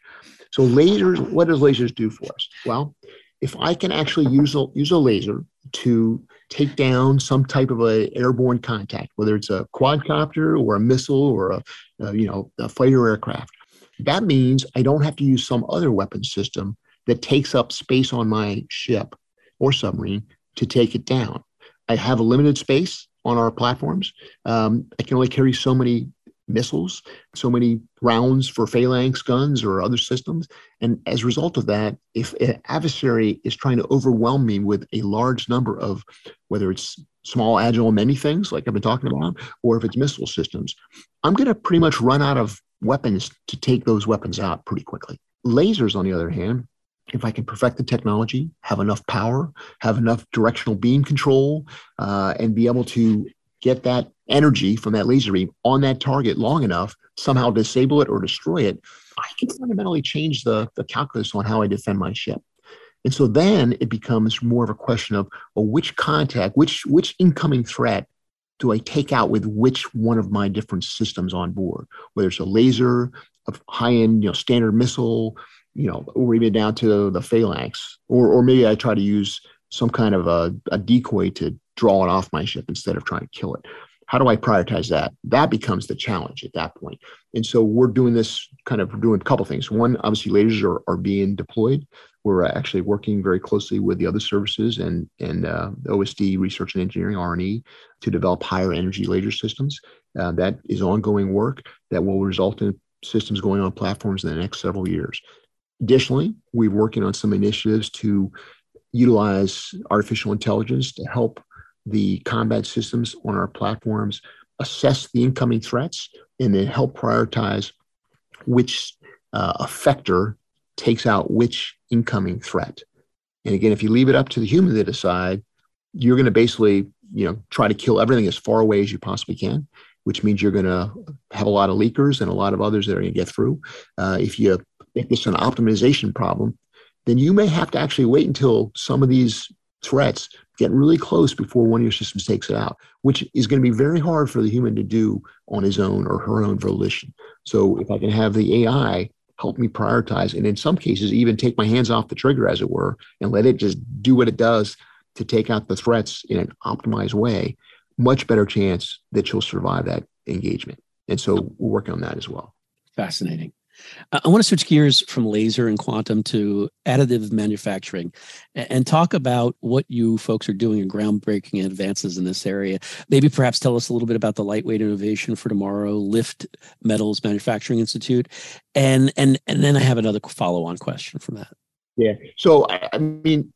So lasers, what does lasers do for us? Well, if I can actually use a, use a laser to take down some type of an airborne contact, whether it's a quadcopter or a missile or a, a you know a fighter aircraft, that means I don't have to use some other weapon system that takes up space on my ship or submarine to take it down. I have a limited space on our platforms. Um, I can only carry so many missiles, so many rounds for Phalanx guns or other systems. And as a result of that, if an adversary is trying to overwhelm me with a large number of, whether it's small, agile, many things like I've been talking about, or if it's missile systems, I'm going to pretty much run out of weapons to take those weapons out pretty quickly. Lasers, on the other hand, if I can perfect the technology, have enough power, have enough directional beam control, uh, and be able to get that energy from that laser beam on that target long enough, somehow disable it or destroy it, I can fundamentally change the, the calculus on how I defend my ship. And so then it becomes more of a question of, well, which contact, which, which incoming threat do I take out with which one of my different systems on board, whether it's a laser, a high-end, you know, standard missile, you know, or even down to the Phalanx, or, or maybe I try to use some kind of a, a decoy to draw it off my ship instead of trying to kill it. How do I prioritize that? That becomes the challenge at that point. And so we're doing this kind of doing a couple of things. One, obviously lasers are, are being deployed. We're actually working very closely with the other services and, and uh, O S D, Research and Engineering, R and E, to develop higher energy laser systems. Uh, that is ongoing work that will result in systems going on platforms in the next several years. Additionally, we're working on some initiatives to utilize artificial intelligence to help the combat systems on our platforms assess the incoming threats and then help prioritize which uh, effector takes out which incoming threat. And again, if you leave it up to the human to decide, you're going to basically, you know, try to kill everything as far away as you possibly can, which means you're going to have a lot of leakers and a lot of others that are going to get through. Uh, if you make this an optimization problem, then you may have to actually wait until some of these threats get really close before one of your systems takes it out, which is going to be very hard for the human to do on his own or her own volition. So if I can have the A I help me prioritize, and in some cases, even take my hands off the trigger, as it were, and let it just do what it does to take out the threats in an optimized way, much better chance that you'll survive that engagement. And so we're working on that as well. Fascinating. I want to switch gears from laser and quantum to additive manufacturing and talk about what you folks are doing in groundbreaking advances in this area. Maybe perhaps tell us a little bit about the Lightweight Innovation for Tomorrow, Lyft Metals Manufacturing Institute. And, and, and then I have another follow-on question from that. Yeah. So, I mean,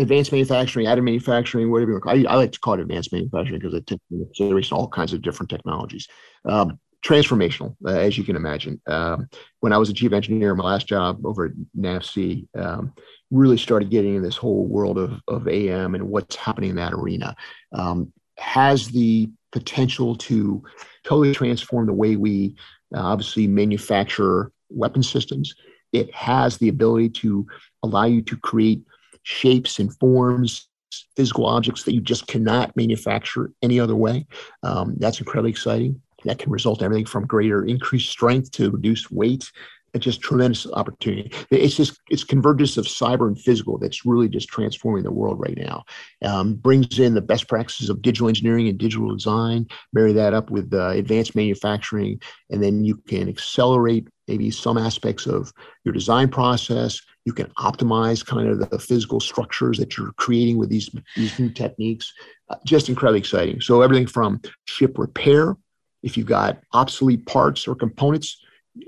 advanced manufacturing, additive manufacturing, whatever you want. I, I like to call it advanced manufacturing because it takes into consideration all kinds of different technologies. Um, Transformational, uh, as you can imagine. Um, when I was a chief engineer, my last job over at N A V C, um, really started getting in this whole world of, of A M and what's happening in that arena. Um, has the potential to totally transform the way we uh, obviously manufacture weapon systems. It has the ability to allow you to create shapes and forms, physical objects that you just cannot manufacture any other way. Um, that's incredibly exciting. That can result in everything from greater increased strength to reduced weight it's just tremendous opportunity. It's just, it's convergence of cyber and physical that's really just transforming the world right now. Um, brings in the best practices of digital engineering and digital design, marry that up with uh, advanced manufacturing, and then you can accelerate maybe some aspects of your design process. You can optimize kind of the physical structures that you're creating with these, these new techniques. Uh, just incredibly exciting. So everything from ship repair, if you've got obsolete parts or components,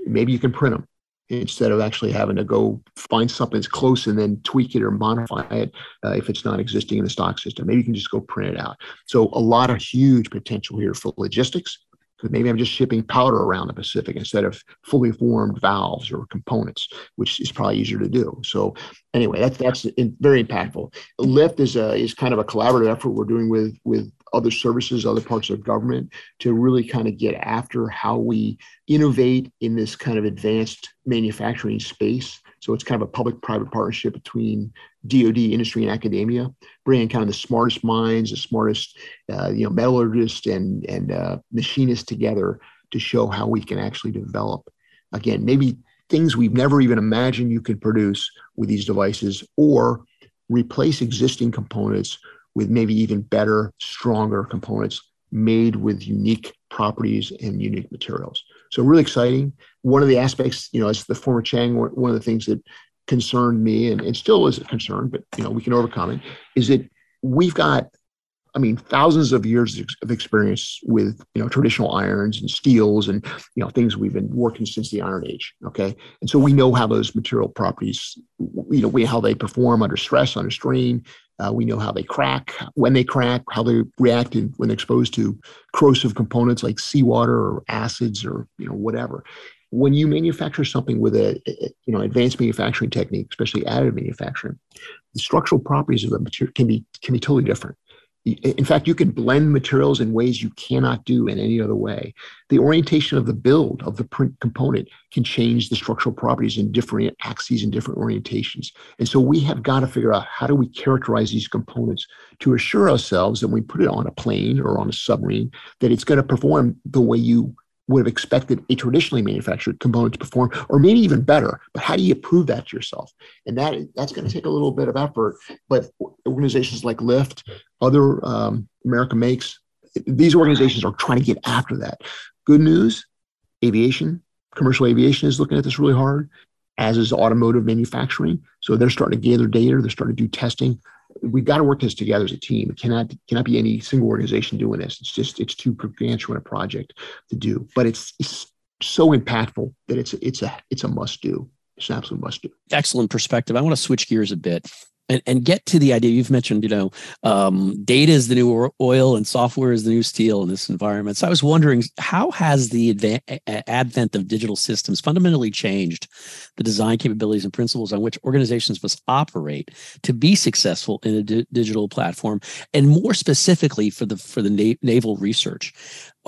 maybe you can print them instead of actually having to go find something that's close and then tweak it or modify it uh, if it's not existing in the stock system. Maybe you can just go print it out. So a lot of huge potential here for logistics, because maybe I'm just shipping powder around the Pacific instead of fully formed valves or components, which is probably easier to do. So anyway, that, that's very impactful. Lyft is a, is kind of a collaborative effort we're doing with, with other services, other parts of government, to really kind of get after how we innovate in this kind of advanced manufacturing space. So it's kind of a public-private partnership between D O D, industry, and academia, bringing kind of the smartest metallurgists, the smartest, uh, you know, metallurgists and, and uh, machinists together to show how we can actually develop, again, maybe things we've never even imagined you could produce with these devices, or replace existing components with maybe even better, stronger components made with unique properties and unique materials. So really exciting. One of the aspects, you know, as the former Chang, one of the things that concerned me, and, and still is a concern, but, you know, we can overcome it, is that we've got, I mean, thousands of years of experience with, you know, traditional irons and steels and, you know, things we've been working since the Iron Age. Okay. And so we know how those material properties, you know, we, how they perform under stress, under strain. Uh, we know how they crack, when they crack, how they react in, when they're exposed to corrosive components like seawater or acids or, you know, whatever. When you manufacture something with a, a you know, advanced manufacturing technique, especially additive manufacturing, the structural properties of the material can be, can be totally different. In fact, you can blend materials in ways you cannot do in any other way. The orientation of the build of the print component can change the structural properties in different axes and different orientations. And so we have got to figure out, how do we characterize these components to assure ourselves that when we put it on a plane or on a submarine, that it's going to perform the way you would have expected a traditionally manufactured component to perform, or maybe even better. But how do you prove that to yourself? And that that's going to take a little bit of effort. But organizations like Lyft, other um, America Makes, these organizations are trying to get after that. Good news, aviation, commercial aviation is looking at this really hard, as is automotive manufacturing. So they're starting to gather data. They're starting to do testing. We've got to work this together as a team. It cannot cannot be any single organization doing this. It's just, it's too gargantuan a project to do. But it's, it's so impactful that it's it's a it's a must do. It's an absolute must do. Excellent perspective. I want to switch gears a bit and, and get to the idea you've mentioned. You know, um, data is the new oil and software is the new steel in this environment. So I was wondering, how has the adva- advent of digital systems fundamentally changed the design capabilities and principles on which organizations must operate to be successful in a di- digital platform, and more specifically for the for the na- naval research?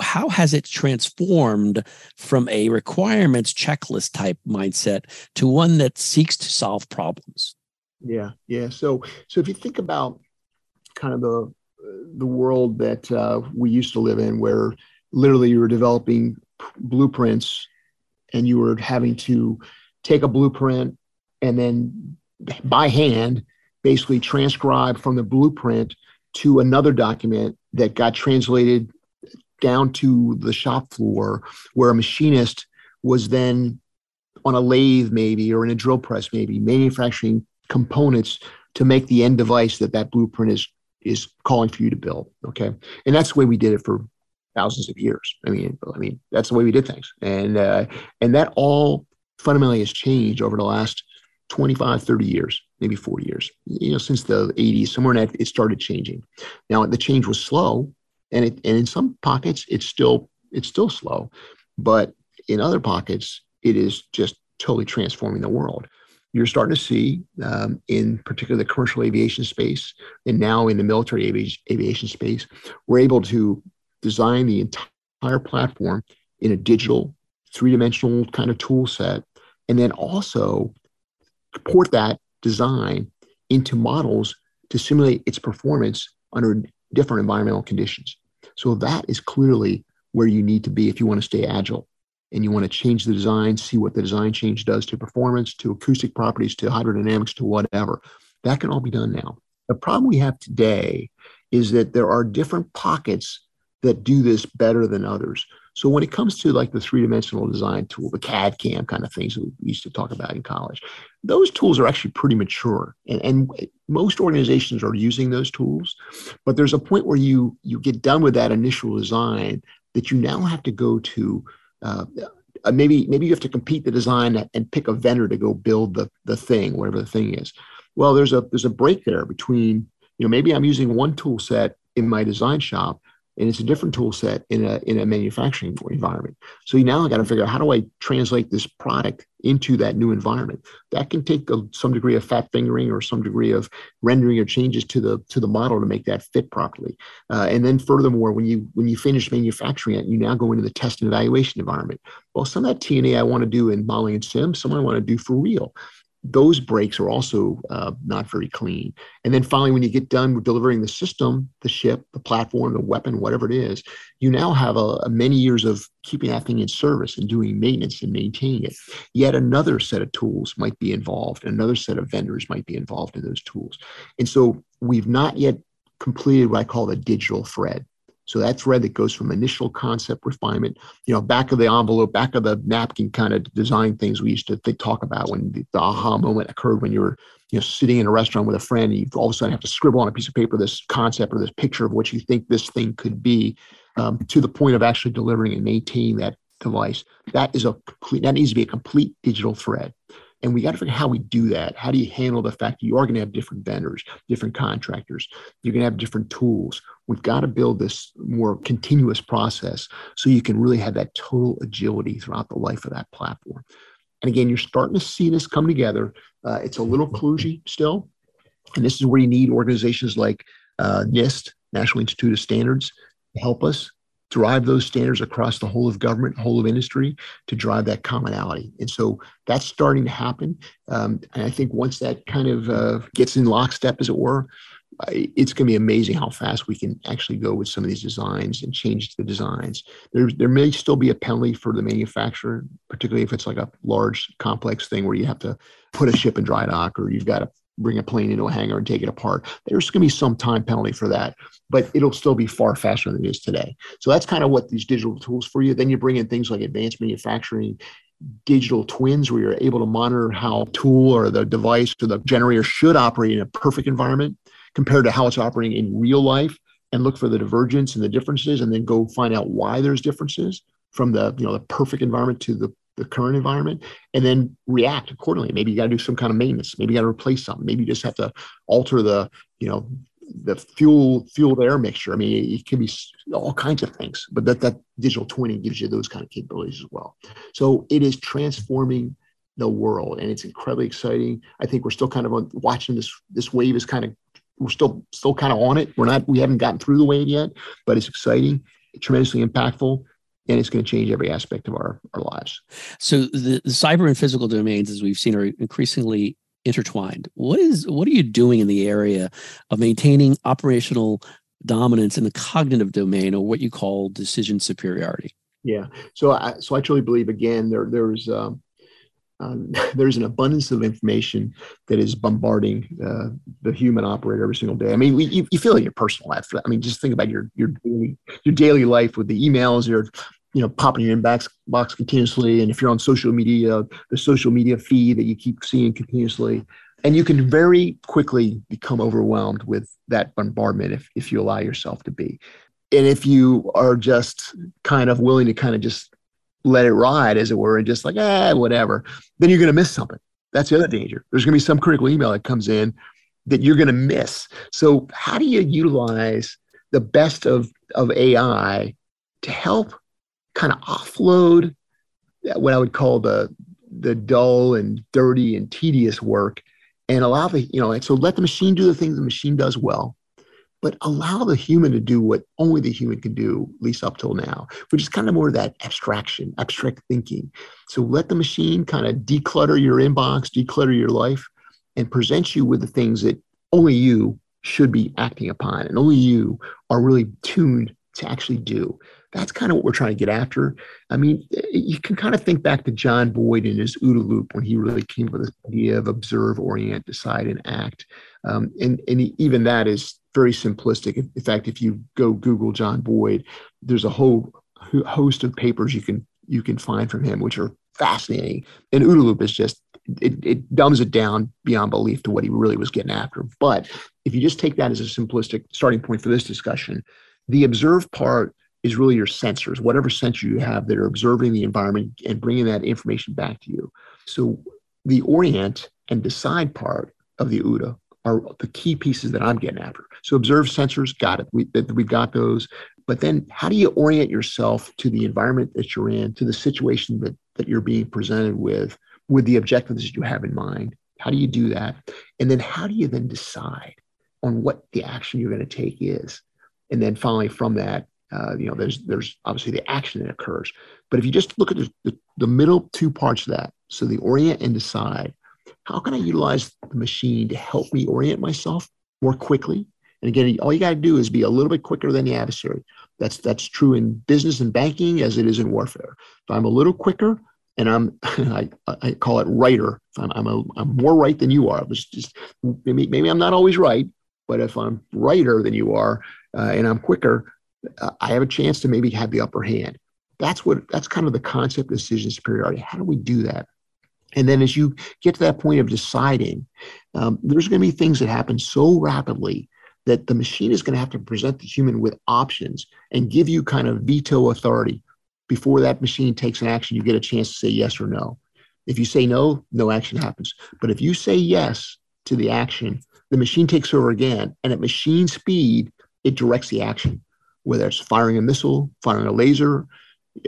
How has it transformed from a requirements checklist type mindset to one that seeks to solve problems? Yeah, yeah. So, so if you think about kind of the the world that uh, we used to live in, where literally you were developing p- blueprints, and you were having to take a blueprint and then by hand basically transcribe from the blueprint to another document that got translated down to the shop floor, where a machinist was then on a lathe maybe or in a drill press maybe manufacturing components to make the end device that that blueprint is is calling for you to build. Okay, and that's the way we did it for thousands of years. I mean, I mean that's the way we did things, and uh, and that all fundamentally has changed over the last twenty-five, thirty years, maybe forty years. You know, since the eighties, somewhere in that, it started changing. Now the change was slow, and it and in some pockets it's still it's still slow, but in other pockets it is just totally transforming the world. You're starting to see, um, in particular the commercial aviation space, and now in the military avi- aviation space, we're able to design the entire platform in a digital, three-dimensional kind of tool set, and then also port that design into models to simulate its performance under different environmental conditions. So that is clearly where you need to be if you want to stay agile. and you want to change the design, see what the design change does to performance, to acoustic properties, to hydrodynamics, to whatever. That can all be done now. The problem we have today is that there are different pockets that do this better than others. So when it comes to like the three-dimensional design tool, the C A D C A M kind of things that we used to talk about in college, those tools are actually pretty mature. And, and most organizations are using those tools, but there's a point where you, you get done with that initial design that you now have to go to, uh, maybe, maybe you have to compete the design and pick a vendor to go build the, the thing, whatever the thing is. Well, there's a, there's a break there between, you know, maybe I'm using one tool set in my design shop, and it's a different tool set in a, in a manufacturing environment. So you now got to figure out, how do I translate this product into that new environment? That can take a, some degree of fat fingering or some degree of rendering or changes to the to the model to make that fit properly. Uh, and then furthermore, when you when you finish manufacturing it, you now go into the test and evaluation environment. Well, some of that T and A I want to do in modeling and sim, some I want to do for real. Those breaks are also uh, not very clean. And then finally, when you get done with delivering the system, the ship, the platform, the weapon, whatever it is, you now have a, a many years of keeping that thing in service and doing maintenance and maintaining it. Yet another set of tools might be involved. Another set of vendors might be involved in those tools. And so we've not yet completed what I call the digital thread. So that thread that goes from initial concept refinement, you know, back of the envelope, back of the napkin kind of design things we used to think, talk about when the, the aha moment occurred when you were, you know, sitting in a restaurant with a friend and you all of a sudden have to scribble on a piece of paper this concept or this picture of what you think this thing could be, um, to the point of actually delivering and maintaining that device. That is a complete, that needs to be a complete digital thread. And we got to figure out how we do that. How do you handle the fact that you are going to have different vendors, different contractors? You're going to have different tools. We've got to build this more continuous process so you can really have that total agility throughout the life of that platform. And again, you're starting to see this come together. Uh, it's a little kludgy still. And this is where you need organizations like uh, NIST, National Institute of Standards, to help us drive those standards across the whole of government, whole of industry, to drive that commonality. And so that's starting to happen. Um, and I think once that kind of uh, gets in lockstep, as it were, it's going to be amazing how fast we can actually go with some of these designs and change the designs. There, there may still be a penalty for the manufacturer, particularly if it's like a large, complex thing where you have to put a ship in dry dock or you've got to bring a plane into a hangar and take it apart. There's going to be some time penalty for that, but it'll still be far faster than it is today. So that's kind of what these digital tools for you. Then you bring in things like advanced manufacturing, digital twins, where you're able to monitor how a tool or the device or the generator should operate in a perfect environment compared to how it's operating in real life, and look for the divergence and the differences, and then go find out why there's differences from the, you know, the perfect environment to the the current environment, and then react accordingly. Maybe you got to do some kind of maintenance. Maybe you got to replace something. Maybe you just have to alter the, you know, the fuel, fuel to air mixture. I mean, it can be all kinds of things, but that, that digital twinning gives you those kind of capabilities as well. So it is transforming the world, and it's incredibly exciting. I think we're still kind of on, watching this, this wave is kind of, we're still, still kind of on it. We're not, we haven't gotten through the wave yet, but it's exciting, tremendously impactful. And it's going to change every aspect of our, our lives. So the, the cyber and physical domains, as we've seen, are increasingly intertwined. What is what are you doing in the area of maintaining operational dominance in the cognitive domain, or what you call decision superiority? Yeah. So I so I truly believe, again, there there's um, um, there's an abundance of information that is bombarding uh, the human operator every single day. I mean, we, you, you feel it in your personal life. I mean, just think about your your daily your daily life with the emails, your you know, popping your inbox box continuously. And if you're on social media, the social media feed that you keep seeing continuously, and you can very quickly become overwhelmed with that bombardment if, if you allow yourself to be. And if you are just kind of willing to kind of just let it ride, as it were, and just like, ah, whatever, then you're going to miss something. That's the other danger. There's going to be some critical email that comes in that you're going to miss. So how do you utilize the best of, of A I to help kind of offload what I would call the the dull and dirty and tedious work, and allow the, you know, and so let the machine do the things the machine does well, but allow the human to do what only the human can do, at least up till now, which is kind of more of that abstraction, abstract thinking. So let the machine kind of declutter your inbox, declutter your life, and present you with the things that only you should be acting upon, and only you are really tuned to actually do. That's kind of what we're trying to get after. I mean, you can kind of think back to John Boyd in his OODA loop when he really came up with this idea of observe, orient, decide, and act. Um, and, and even that is very simplistic. In fact, if you go Google John Boyd, there's a whole host of papers you can you can find from him, which are fascinating. And OODA loop is just, it, it dumbs it down beyond belief to what he really was getting after. But if you just take that as a simplistic starting point for this discussion, the observe part is really your sensors, whatever sensor you have that are observing the environment and bringing that information back to you. So the orient and decide part of the OODA are the key pieces that I'm getting after. So observe sensors, got it. We, we got those. But then how do you orient yourself to the environment that you're in, to the situation that, that you're being presented with, with the objectives that you have in mind? How do you do that? And then how do you then decide on what the action you're going to take is? And then finally from that, Uh, you know, there's there's obviously the action that occurs. But if you just look at the, the, the middle two parts of that, so the orient and decide, how can I utilize the machine to help me orient myself more quickly? And again, all you got to do is be a little bit quicker than the adversary. That's that's true in business and banking as it is in warfare. If I'm a little quicker, and I'm I, I call it righter. I'm I'm, a, I'm more right than you are. It's just maybe, maybe I'm not always right, but if I'm righter than you are uh, and I'm quicker, I have a chance to maybe have the upper hand. That's what, that's kind of the concept of decision superiority. How do we do that? And then as you get to that point of deciding, um, there's going to be things that happen so rapidly that the machine is going to have to present the human with options and give you kind of veto authority. Before that machine takes an action, you get a chance to say yes or no. If you say no, no action happens. But if you say yes to the action, the machine takes over again, and at machine speed, it directs the action. Whether it's firing a missile, firing a laser,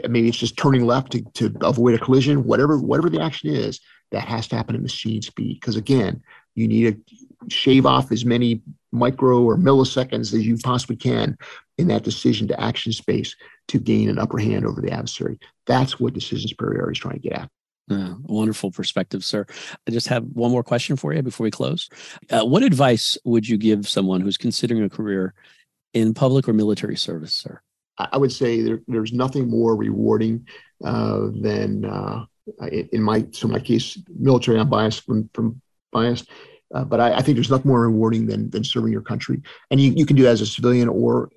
maybe it's just turning left to, to avoid a collision, whatever whatever the action is, that has to happen at machine speed. Because again, you need to shave off as many micro or milliseconds as you possibly can in that decision to action space to gain an upper hand over the adversary. That's what decision superiority is trying to get at. Yeah, wonderful perspective, sir. I just have one more question for you before we close. Uh, what advice would you give someone who's considering a career in public or military service, sir? I would say there, there's nothing more rewarding uh, than, uh, in my so in my case, military. I'm biased from, from biased, uh, but I, I think there's nothing more rewarding than than serving your country. And you, you can do that as a civilian or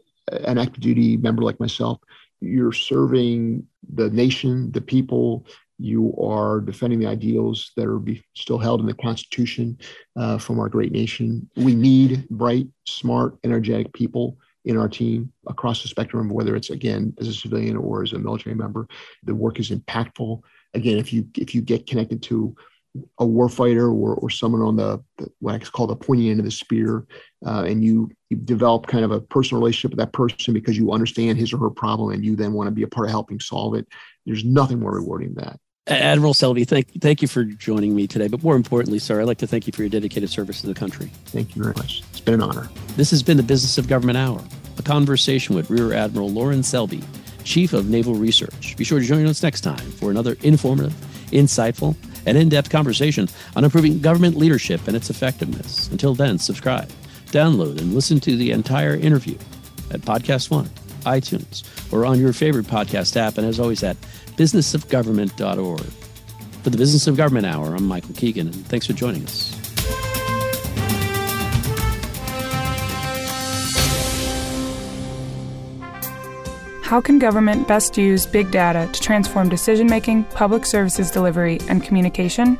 an active duty member like myself. You're serving the nation, the people. You are defending the ideals that are be still held in the Constitution uh, from our great nation. We need bright, smart, energetic people in our team across the spectrum, whether it's, again, as a civilian or as a military member. The work is impactful. Again, if you if you get connected to a warfighter or or someone on the, the what I call the pointy end of the spear, uh, and you, you develop kind of a personal relationship with that person because you understand his or her problem and you then want to be a part of helping solve it, there's nothing more rewarding than that. Admiral Selby, thank, thank you for joining me today. But more importantly, sir, I'd like to thank you for your dedicated service to the country. Thank you very much. It's been an honor. This has been the Business of Government Hour, a conversation with Rear Admiral Lorin Selby, Chief of Naval Research. Be sure to join us next time for another informative, insightful, and in-depth conversation on improving government leadership and its effectiveness. Until then, subscribe, download, and listen to the entire interview at Podcast One, iTunes, or on your favorite podcast app. And as always, at business of government dot org. For the Business of Government Hour, I'm Michael Keegan, and thanks for joining us. How can government best use big data to transform decision-making, public services delivery, and communication?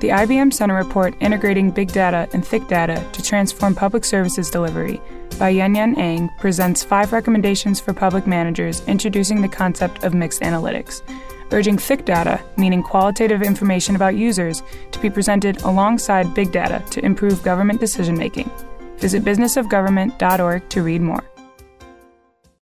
The I B M Center report, Integrating Big Data and Thick Data to Transform Public Services Delivery, by Yanyan Ang, presents five recommendations for public managers introducing the concept of mixed analytics, urging thick data, meaning qualitative information about users, to be presented alongside big data to improve government decision-making. Visit business of government dot org to read more.